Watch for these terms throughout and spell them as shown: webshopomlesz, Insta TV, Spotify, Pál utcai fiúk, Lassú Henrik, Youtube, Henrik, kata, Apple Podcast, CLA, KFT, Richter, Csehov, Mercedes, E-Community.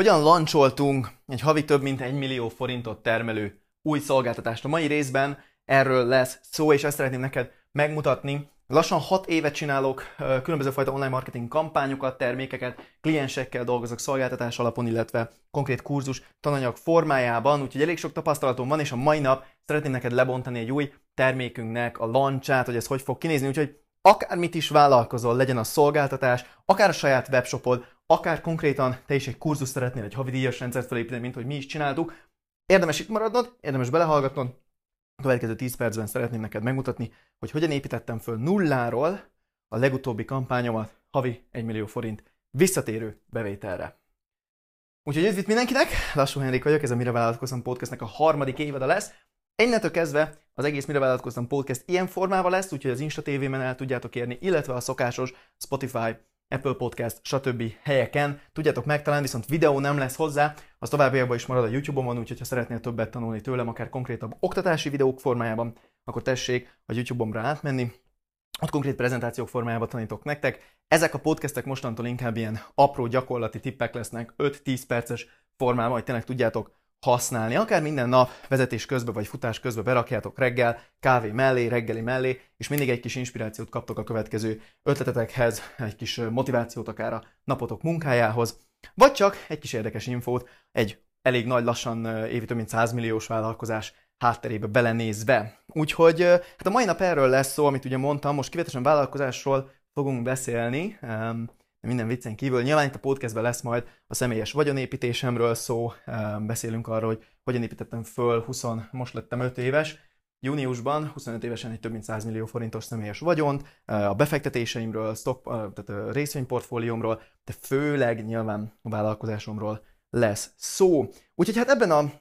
Hogyan lancsoltunk egy havi több mint 1 millió forintot termelő új szolgáltatást? A mai részben erről lesz szó, és ezt szeretném neked megmutatni. Lassan 6 évet csinálok, különböző fajta online marketing kampányokat, termékeket, kliensekkel dolgozok szolgáltatás alapon, illetve konkrét kurzus tananyag formájában, úgyhogy elég sok tapasztalatom van, és a mai nap szeretném neked lebontani egy új termékünknek a launchát, hogy ez hogy fog kinézni, úgyhogy akármit is vállalkozol, legyen a szolgáltatás, akár a saját webshopod, akár konkrétan te is egy kurzus szeretnél, egy havi díjas rendszert felépíteni, mint hogy mi is csináltuk. Érdemes itt maradnod, érdemes belehallgatnod. A következő 10 percben szeretném neked megmutatni, hogy hogyan építettem föl nulláról a legutóbbi kampányomat havi 1 millió forint visszatérő bevételre. Úgyhogy üdvít mindenkinek, Lassú Henrik vagyok, ez a Mire Vállalkoztam Podcastnek a 3. évada lesz. Innentől kezdve az egész Mire Vállalkoztam Podcast ilyen formában lesz, úgyhogy az Insta TV-ben el tudjátok érni, illetve a szokásos Spotify, Apple Podcast, stb. Helyeken tudjátok megtalálni, viszont videó nem lesz hozzá, az továbbiakban is marad a YouTube-on, úgyhogy ha szeretnél többet tanulni tőlem, akár konkrétabb oktatási videók formájában, akkor tessék a YouTube-omra átmenni, ott konkrét prezentációk formájában tanítok nektek. Ezek a podcastek mostantól inkább ilyen apró gyakorlati tippek lesznek, 5-10 perces formában, hogy tényleg tudjátok használni. Akár minden nap vezetés közben vagy futás közben berakjátok reggel, kávé mellé, reggeli mellé, és mindig egy kis inspirációt kaptok a következő ötletetekhez, egy kis motivációt akár a napotok munkájához, vagy csak egy kis érdekes infót egy elég nagy, lassan évi több mint 100 milliós vállalkozás hátterébe belenézve. Úgyhogy hát a mai nap erről lesz szó, amit ugye mondtam, most kivetesen vállalkozásról fogunk beszélni, minden viccen kívül. Nyilván itt a podcastben lesz majd a személyes vagyonépítésemről szó, beszélünk arról, hogy hogyan építettem föl, most lettem 5 éves, júniusban 25 évesen egy több mint 100 millió forintos személyes vagyont, a befektetéseimről, tehát a részvényportfóliómról, de főleg nyilván a vállalkozásomról lesz szó. Úgyhogy hát ebben a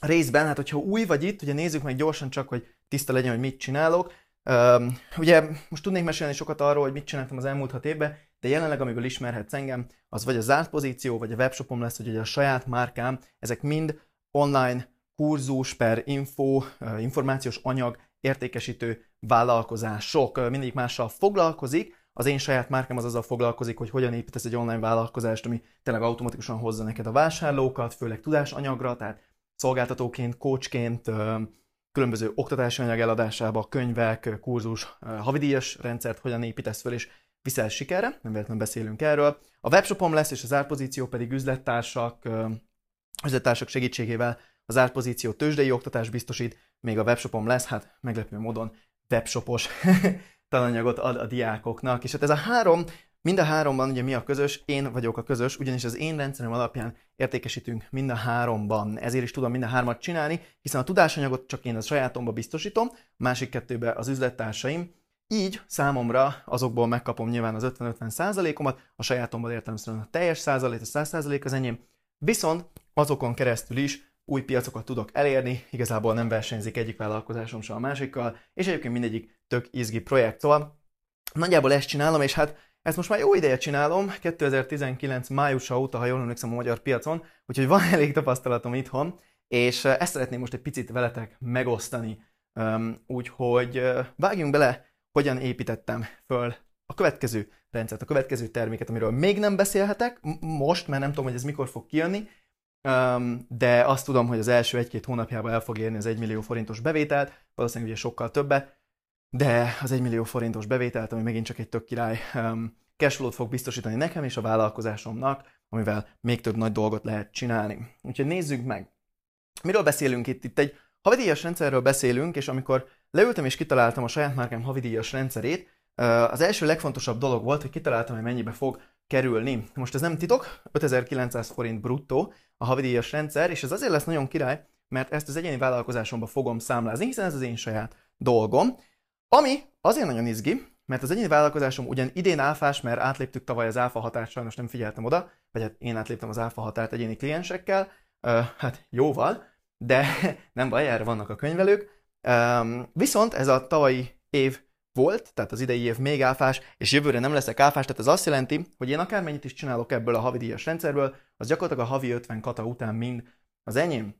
részben, hát hogyha új vagy itt, ugye nézzük meg gyorsan csak, hogy tiszta legyen, hogy mit csinálok. Ugye most tudnék mesélni sokat arról, hogy mit csináltam az elmúlt 6 évben, de jelenleg, amiből ismerhetsz engem, az vagy a zárt pozíció, vagy a webshopom lesz, vagy ugye a saját márkám, ezek mind online kurzus per info, információs anyag, értékesítő vállalkozások. Mindig mással foglalkozik, az én saját márkám az azzal foglalkozik, hogy hogyan építesz egy online vállalkozást, ami tényleg automatikusan hozza neked a vásárlókat, főleg tudásanyagra, tehát szolgáltatóként, coachként, különböző oktatási anyag eladásába, könyvek, kurzus, havidíjas rendszert hogyan építesz föl, és viszel sikerre, nem véletlenül beszélünk erről. A webshopom lesz, és az árpozíció pedig üzlettársak segítségével az árpozíció tőzsdei oktatás biztosít, még a webshopom lesz, hát meglepő módon webshopos tananyagot ad a diákoknak. És hát ez a három, mind a háromban ugye mi a közös? Én vagyok a közös, ugyanis az én rendszerem alapján értékesítünk mind a háromban. Ezért is tudom mind a hármat csinálni, hiszen a tudásanyagot csak én a sajátomba biztosítom, a másik kettőben az üzlettársaim. Így számomra azokból megkapom nyilván az 50-50%-omat, a sajátomban értelemszerűen a teljes százalék, a 100% az enyém, viszont azokon keresztül is új piacokat tudok elérni, igazából nem versenyzik egyik vállalkozásom se a másikkal, és egyébként mindegyik tök izgi projekt. Szóval nagyjából ezt csinálom, és hát ezt most már jó ideje csinálom, 2019 májusa óta, ha jól emlékszem, a magyar piacon, úgyhogy van elég tapasztalatom itthon, és ezt szeretném most egy picit veletek megosztani. Úgyhogy vágjunk bele, hogyan építettem föl a következő rendszert, a következő terméket, amiről még nem beszélhetek most, mert nem tudom, hogy ez mikor fog kijönni, de azt tudom, hogy az első 1-2 hónapjában el fog érni az 1 millió forintos bevételt, valószínűleg ugye sokkal többet, de az 1 millió forintos bevételt, ami megint csak egy tök király cashflow-t fog biztosítani nekem és a vállalkozásomnak, amivel még több nagy dolgot lehet csinálni. Úgyhogy nézzük meg. Miről beszélünk itt? Itt egy havidíjas rendszerről beszélünk, és amikor leültem és kitaláltam a saját márkám havidíjas rendszerét, az első legfontosabb dolog volt, hogy kitaláltam, hogy mennyibe fog kerülni. Most ez nem titok, 5900 forint bruttó a havidíjas rendszer, és ez azért lesz nagyon király, mert ezt az egyéni vállalkozásomba fogom számlázni, hiszen ez az én saját dolgom. Ami azért nagyon izgi, mert az egyéni vállalkozásom ugyan idén áfás, mert átléptük tavaly az áfa határt, sajnos nem figyeltem oda, vagy hát én átléptem az áfa határt egyéni kliensekkel, hát jóval, de nem baj, erre vannak a könyvelők. Viszont ez a tavalyi év volt, tehát az idei év még áfás, és jövőre nem leszek áfás, tehát ez azt jelenti, hogy én akármennyit is csinálok ebből a havidíjas rendszerből, az gyakorlatilag a havi 50 kata után mind az enyém.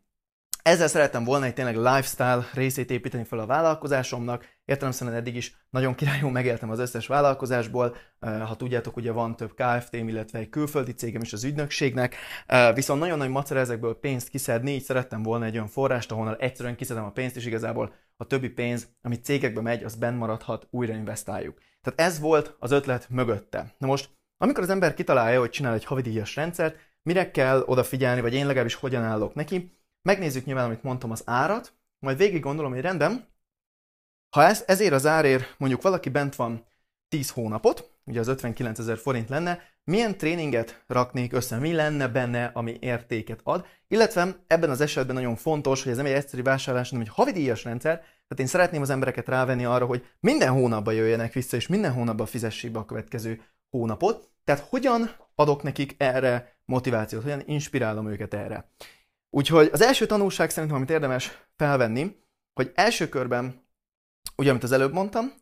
Ezzel szerettem volna egy tényleg lifestyle részét építeni fel a vállalkozásomnak. Értelemszerűen eddig is nagyon királyul megéltem az összes vállalkozásból. Ha tudjátok, ugye van több KFT-m, illetve egy külföldi cégem is az ügynökségnek. Viszont nagyon nagy macera ezekből pénzt kiszedni, így szerettem volna egy olyan forrást, ahonnan egyszerűen kiszedem a pénzt, és igazából a többi pénz, ami cégekbe megy, az benn maradhat, újra investáljuk. Tehát ez volt az ötlet mögötte. Na most, amikor az ember kitalálja, hogy csinál egy havidíjas rendszert, mire kell odafigyelni, vagy én legalábbis hogyan állok neki, megnézzük nyilván, amit mondtam, az árat, majd végig gondolom, hogy rendben, ha ezért az árért mondjuk valaki bent van 10 hónapot, ugye az 59 000 forint lenne, milyen tréninget raknék össze, mi lenne benne, ami értéket ad, illetve ebben az esetben nagyon fontos, hogy ez nem egy egyszerű vásárlás, hanem egy havidíjas rendszer, tehát én szeretném az embereket rávenni arra, hogy minden hónapban jöjjenek vissza, és minden hónapban fizessék be a következő hónapot, tehát hogyan adok nekik erre motivációt, hogyan inspirálom őket erre. Úgyhogy az első tanulság szerintem, amit érdemes felvenni, hogy első körben, ugye amit az előbb mondtam,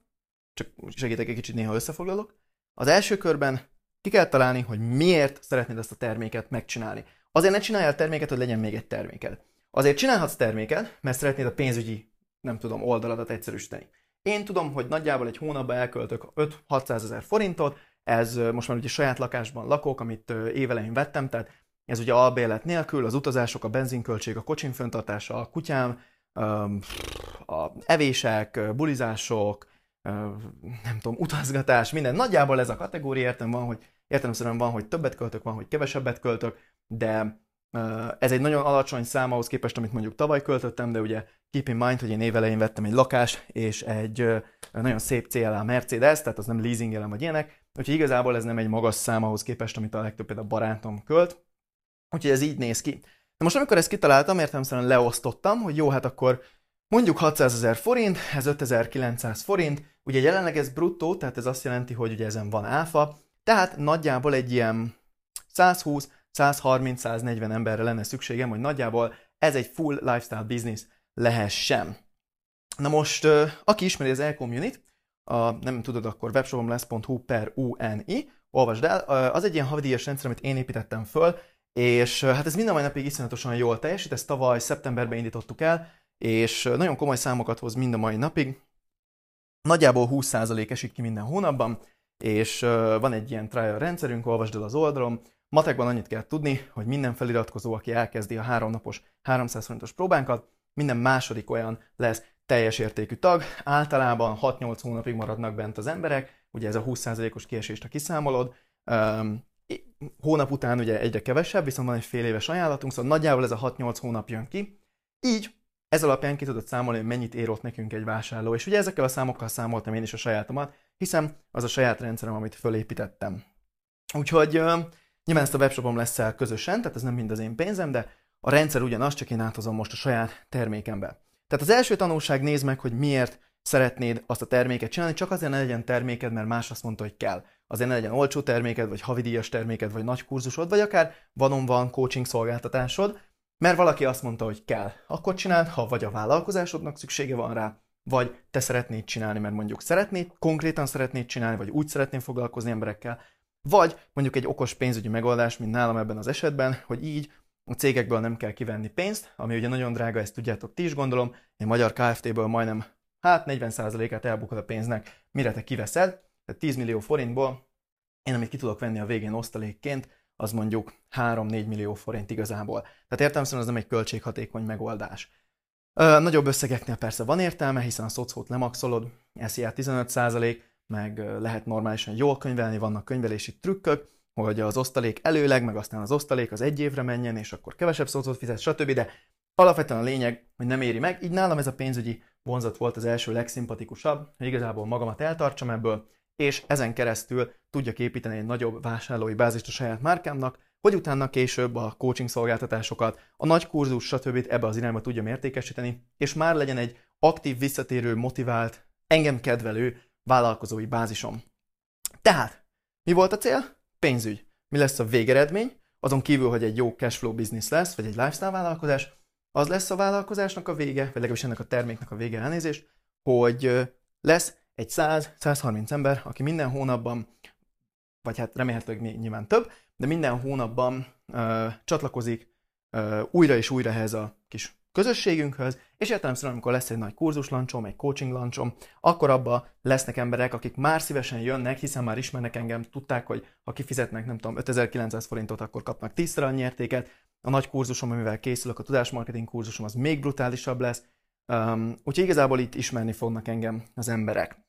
csak segítek egy kicsit, néha összefoglalok, az első körben ki kell találni, hogy miért szeretnéd ezt a terméket megcsinálni. Azért ne csináljál terméket, hogy legyen még egy terméked. Azért csinálhatsz terméket, mert szeretnéd a pénzügyi, nem tudom, oldaladat egyszerűsíteni. Én tudom, hogy nagyjából egy hónapban elköltök 5-600 000 forintot, ez most már ugye saját lakásban lakok, amit évelején vettem, tehát ez ugye albérlet nélkül, az utazások, a benzinköltség, a kocsim föntartása, a kutyám, a evések, bulizások, nem tudom, utazgatás, minden. Nagyjából ez a kategória, értelemszerűen van, hogy többet költök, van, hogy kevesebbet költök, de ez egy nagyon alacsony szám ahhoz képest, amit mondjuk tavaly költöttem, de ugye keep in mind, hogy én évelején vettem egy lakást és egy nagyon szép CLA Mercedes, tehát az nem leasingelem vagy ilyenek, úgyhogy igazából ez nem egy magas szám ahhoz képest, amit a legtöbb például a barátom költ. Úgyhogy ez így néz ki. Na most amikor ezt kitaláltam, értelemszerűen leosztottam, hogy jó, hát akkor mondjuk 600 000 forint, ez 5900 forint, ugye jelenleg ez bruttó, tehát ez azt jelenti, hogy ugye ezen van áfa, tehát nagyjából egy ilyen 120-130-140 emberre lenne szükségem, hogy nagyjából ez egy full lifestyle business lehessen. Na most, aki ismeri az E-Community, nem tudod, akkor webshopomlesz.hu/UNI, olvasd el, az egy ilyen havidíjas rendszer, amit én építettem föl, és hát ez mind a mai napig iszonyatosan jól teljesít, ezt tavaly szeptemberben indítottuk el, és nagyon komoly számokat hoz mind a mai napig. Nagyjából 20% esik ki minden hónapban, és van egy ilyen trial rendszerünk, olvasd el az oldalon. Matekban annyit kell tudni, hogy minden feliratkozó, aki elkezdi a 3 napos 300 forintos próbánkat, minden második olyan lesz teljes értékű tag. Általában 6-8 hónapig maradnak bent az emberek, ugye ez a 20%-os kiesést, ha kiszámolod. Hónap után ugye egyre kevesebb, viszont van egy fél éves ajánlatunk, szóval nagyjából ez a 6-8 hónap jön ki. Így ez alapján ki tudod számolni, hogy mennyit ér ott nekünk egy vásárló. És ugye ezekkel a számokkal számoltam én is a sajátomat, hiszen az a saját rendszerem, amit fölépítettem. Úgyhogy nyilván ezt a webshopom lesz el közösen, tehát ez nem mind az én pénzem, de a rendszer ugyanaz, csak én áthozom most a saját termékembe. Tehát az első tanulság, nézd meg, hogy miért szeretnéd azt a terméket csinálni, csak azért ne legyen terméked, mert más azt mondta, hogy kell. Azért ne legyen olcsó terméked, vagy havidíjas terméked, vagy nagy kurzusod, vagy akár van-on-van coaching szolgáltatásod, mert valaki azt mondta, hogy kell. Akkor csináld, ha vagy a vállalkozásodnak szüksége van rá, vagy te szeretnéd csinálni, mert mondjuk konkrétan szeretnéd csinálni, vagy úgy szeretnél foglalkozni emberekkel, vagy mondjuk egy okos pénzügyi megoldás, mint nálam ebben az esetben, hogy így a cégekből nem kell kivenni pénzt, ami ugye nagyon drága, ezt tudjátok ti is gondolom, én magyar KFT-ből majdnem 40%-át elbukod a pénznek, mire te kiveszed, tehát 10 millió forintból én, amit ki tudok venni a végén osztalékként, az mondjuk 3-4 millió forint igazából. Tehát értelemszerűen ez nem egy költséghatékony megoldás. Nagyobb összegeknél persze van értelme, hiszen a szocót lemaxolod, SZIA 15%, meg lehet normálisan jól könyvelni, vannak könyvelési trükkök, hogy az osztalék előleg, meg aztán az osztalék az egy évre menjen, és akkor kevesebb szocót fizet, stb. De alapvetően a lényeg, hogy nem éri meg, így nálam ez a pénzügyi vonzat volt az első legszimpatikusabb, hogy igazából magamat eltartsam ebből, és ezen keresztül tudjak építeni egy nagyobb vásárlói bázist a saját márkámnak, hogy utána később a coaching szolgáltatásokat, a nagy kurzus, stb. Ebbe az irányba tudjam értékesíteni, és már legyen egy aktív, visszatérő, motivált, engem kedvelő vállalkozói bázisom. Tehát, mi volt a cél? Pénzügy. Mi lesz a végeredmény? Azon kívül, hogy egy jó cashflow business lesz, vagy egy lifestyle vállalkozás, az lesz a vállalkozásnak a vége, vagy legalábbis ennek a terméknek a vége, elnézést, hogy lesz egy 100-130 ember, aki minden hónapban, vagy hát remélhetőleg nyilván több, de minden hónapban csatlakozik újra és újra ehhez a kis közösségünkhöz, és értelemszerűen, amikor lesz egy nagy kurzuslancsom, egy coaching lancsom, akkor abba lesznek emberek, akik már szívesen jönnek, hiszen már ismernek engem, tudták, hogy ha kifizetnek, nem tudom, 5900 forintot, akkor kapnak 10-szer annyi értéket. A nagy kurzusom, amivel készülök, a tudásmarketing kurzusom, az még brutálisabb lesz. Úgyhogy igazából itt ismerni fognak engem az emberek.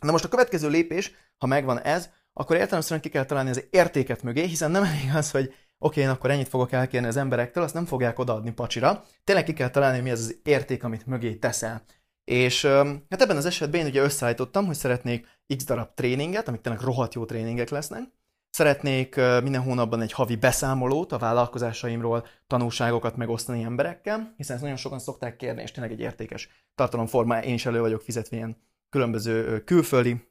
Na most a következő lépés, ha megvan ez, akkor értelemszerűen ki kell találni az értéket mögé, hiszen nem elég az, hogy oké, akkor ennyit fogok elkérni az emberektől, azt nem fogják odaadni pacsira. Tényleg ki kell találni, mi az az érték, amit mögé teszel. És hát ebben az esetben én ugye összeállítottam, hogy szeretnék x darab tréninget, amik tényleg rohadt jó tréningek lesznek. Szeretnék minden hónapban egy havi beszámolót a vállalkozásaimról, tanulságokat megosztani emberekkel, hiszen ezt nagyon sokan szokták kérni, és tényleg egy értékes tartalomforma. Én is elő vagyok fizetve ilyen különböző külföldi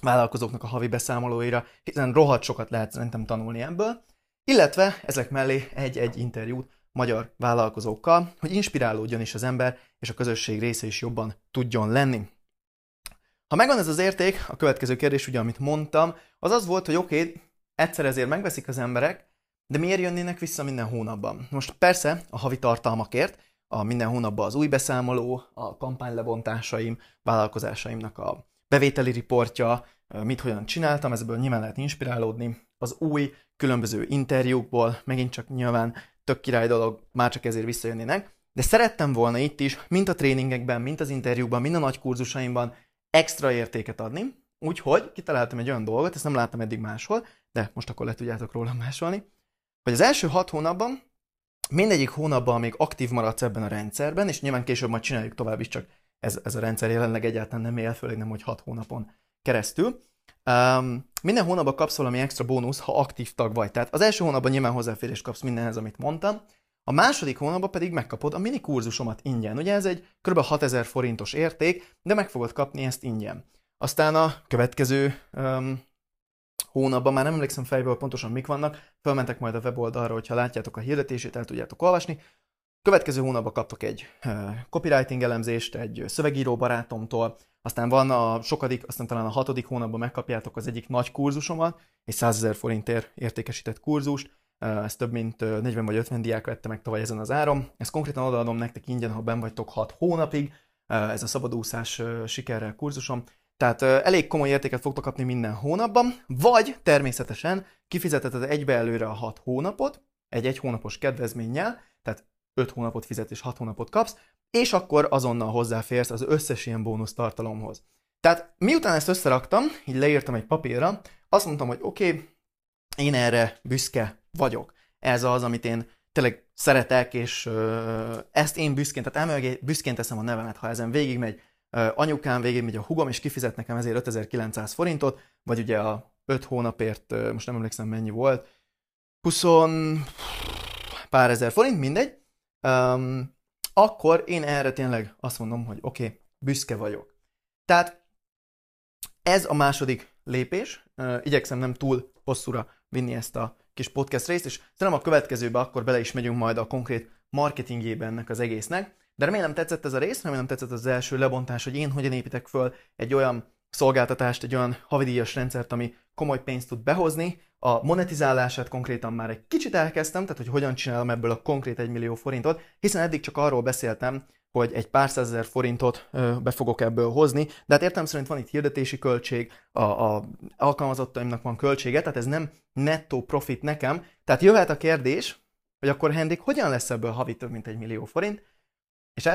vállalkozóknak a havi beszámolóira, hiszen rohadt sokat lehet szerintem tanulni ebből. Illetve ezek mellé egy-egy interjút magyar vállalkozókkal, hogy inspirálódjon is az ember, és a közösség része is jobban tudjon lenni. Ha megvan ez az érték, a következő kérdés, ugye, amit mondtam, az az volt, hogy oké, egyszer ezért megveszik az emberek, de miért jönnének vissza minden hónapban? Most persze a havi tartalmakért, a minden hónapban az új beszámoló, a kampánylebontásaim, vállalkozásaimnak a bevételi riportja, mit hogyan csináltam, ezből nyilván lehet inspirálódni, az új különböző interjúkból, megint csak nyilván tök király dolog, már csak ezért visszajönnének, de szerettem volna itt is, mint a tréningekben, mint az interjúkban, mind a nagy kurzusaimban extra értéket adni, úgyhogy kitaláltam egy olyan dolgot, ezt nem láttam eddig máshol, de most akkor le tudjátok róla másolni, hogy az első 6 hónapban, mindegyik hónapban még aktív maradsz ebben a rendszerben, és nyilván később majd csináljuk tovább is, csak ez a rendszer jelenleg egyáltalán nem él, főleg nem, hogy 6 hónapon keresztül. Minden hónapban kapsz valami extra bónusz, ha aktív tag vagy. Tehát az első hónapban nyilván hozzáférést kapsz mindenhez, amit mondtam, a második hónapban pedig megkapod a mini kurzusomat ingyen. Ugye ez egy kb. 6000 forintos érték, de meg fogod kapni ezt ingyen. Aztán a következő hónapban, már nem emlékszem fejből pontosan mik vannak, felmentek majd a weboldalra, hogyha látjátok a hirdetését, el tudjátok olvasni. Következő hónapban kaptok egy copywriting elemzést egy szövegíró barátomtól, aztán van a sokadik, aztán talán a 6. hónapban megkapjátok az egyik nagy kurzusomat, egy 100 000 forintért értékesített kurzust, ez több mint 40 vagy 50 diák vette meg tavaly ezen az áron. Ezt konkrétan odaadom nektek ingyen, ha benn vagytok 6 hónapig, ez a szabadúszás sikerrel kurzusom. Tehát elég komoly értéket fogtok kapni minden hónapban, vagy természetesen kifizeteted egybe előre a 6 hónapot, egy hónapos kedvezménnyel, tehát 5 hónapot fizet és 6 hónapot kapsz, és akkor azonnal hozzáférsz az összes ilyen bónusz tartalomhoz. Tehát miután ezt összeraktam, így leírtam egy papírra, azt mondtam, hogy oké, én erre büszke vagyok. Ez az, amit én tényleg szeretek, és ezt én büszkén, tehát büszkén teszem a nevemet, ha ezen végigmegy anyukám, végigmegy a hugom, és kifizet nekem ezért 5900 forintot, vagy ugye a 5 hónapért, most nem emlékszem mennyi volt, 20 pár ezer forint, mindegy, akkor én erre tényleg azt mondom, hogy oké, büszke vagyok. Tehát ez a második lépés, igyekszem nem túl hosszúra vinni ezt a kis podcast részt, és szerintem a következőbe akkor bele is megyünk majd a konkrét marketingjébe ennek az egésznek, de remélem tetszett ez a rész, remélem tetszett az első lebontás, hogy én hogyan építek föl egy olyan szolgáltatást, egy olyan havidíjas rendszert, ami komoly pénzt tud behozni. A monetizálását konkrétan már egy kicsit elkezdtem, tehát hogy hogyan csinálom ebből a konkrét 1 millió forintot, hiszen eddig csak arról beszéltem, hogy egy pár százezer forintot be fogok ebből hozni, de hát értem szerint van itt hirdetési költség, a alkalmazottaimnak van költsége, tehát ez nem nettó profit nekem. Tehát jöhet a kérdés, hogy akkor Henrik, hogyan lesz ebből havi több mint 1 millió forint, és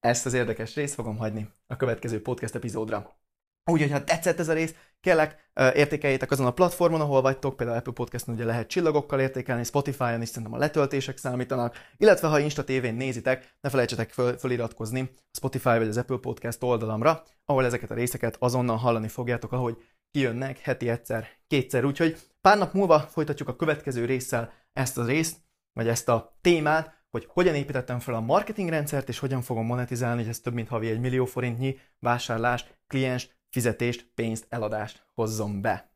ezt az érdekes részt fogom hagyni a következő podcast epizódra. Úgyhogy, ha tetszett ez a rész, kérlek, értékeljétek azon a platformon, ahol vagytok, például Apple Podcasten ugye lehet csillagokkal értékelni, Spotify-on is szerintem a letöltések számítanak, illetve ha Insta TV-n nézitek, ne felejtsetek föliratkozni a Spotify vagy az Apple Podcast oldalamra, ahol ezeket a részeket azonnal hallani fogjátok, ahogy kijönnek heti egyszer, kétszer. Úgyhogy pár nap múlva folytatjuk a következő résszel ezt a részt, vagy ezt a témát, hogy hogyan építettem fel a marketingrendszert, és hogyan fogom monetizálni, hogy ez több mint havi 1 millió forintnyi vásárlást, klienst, fizetést, pénzt, eladást hozzon be.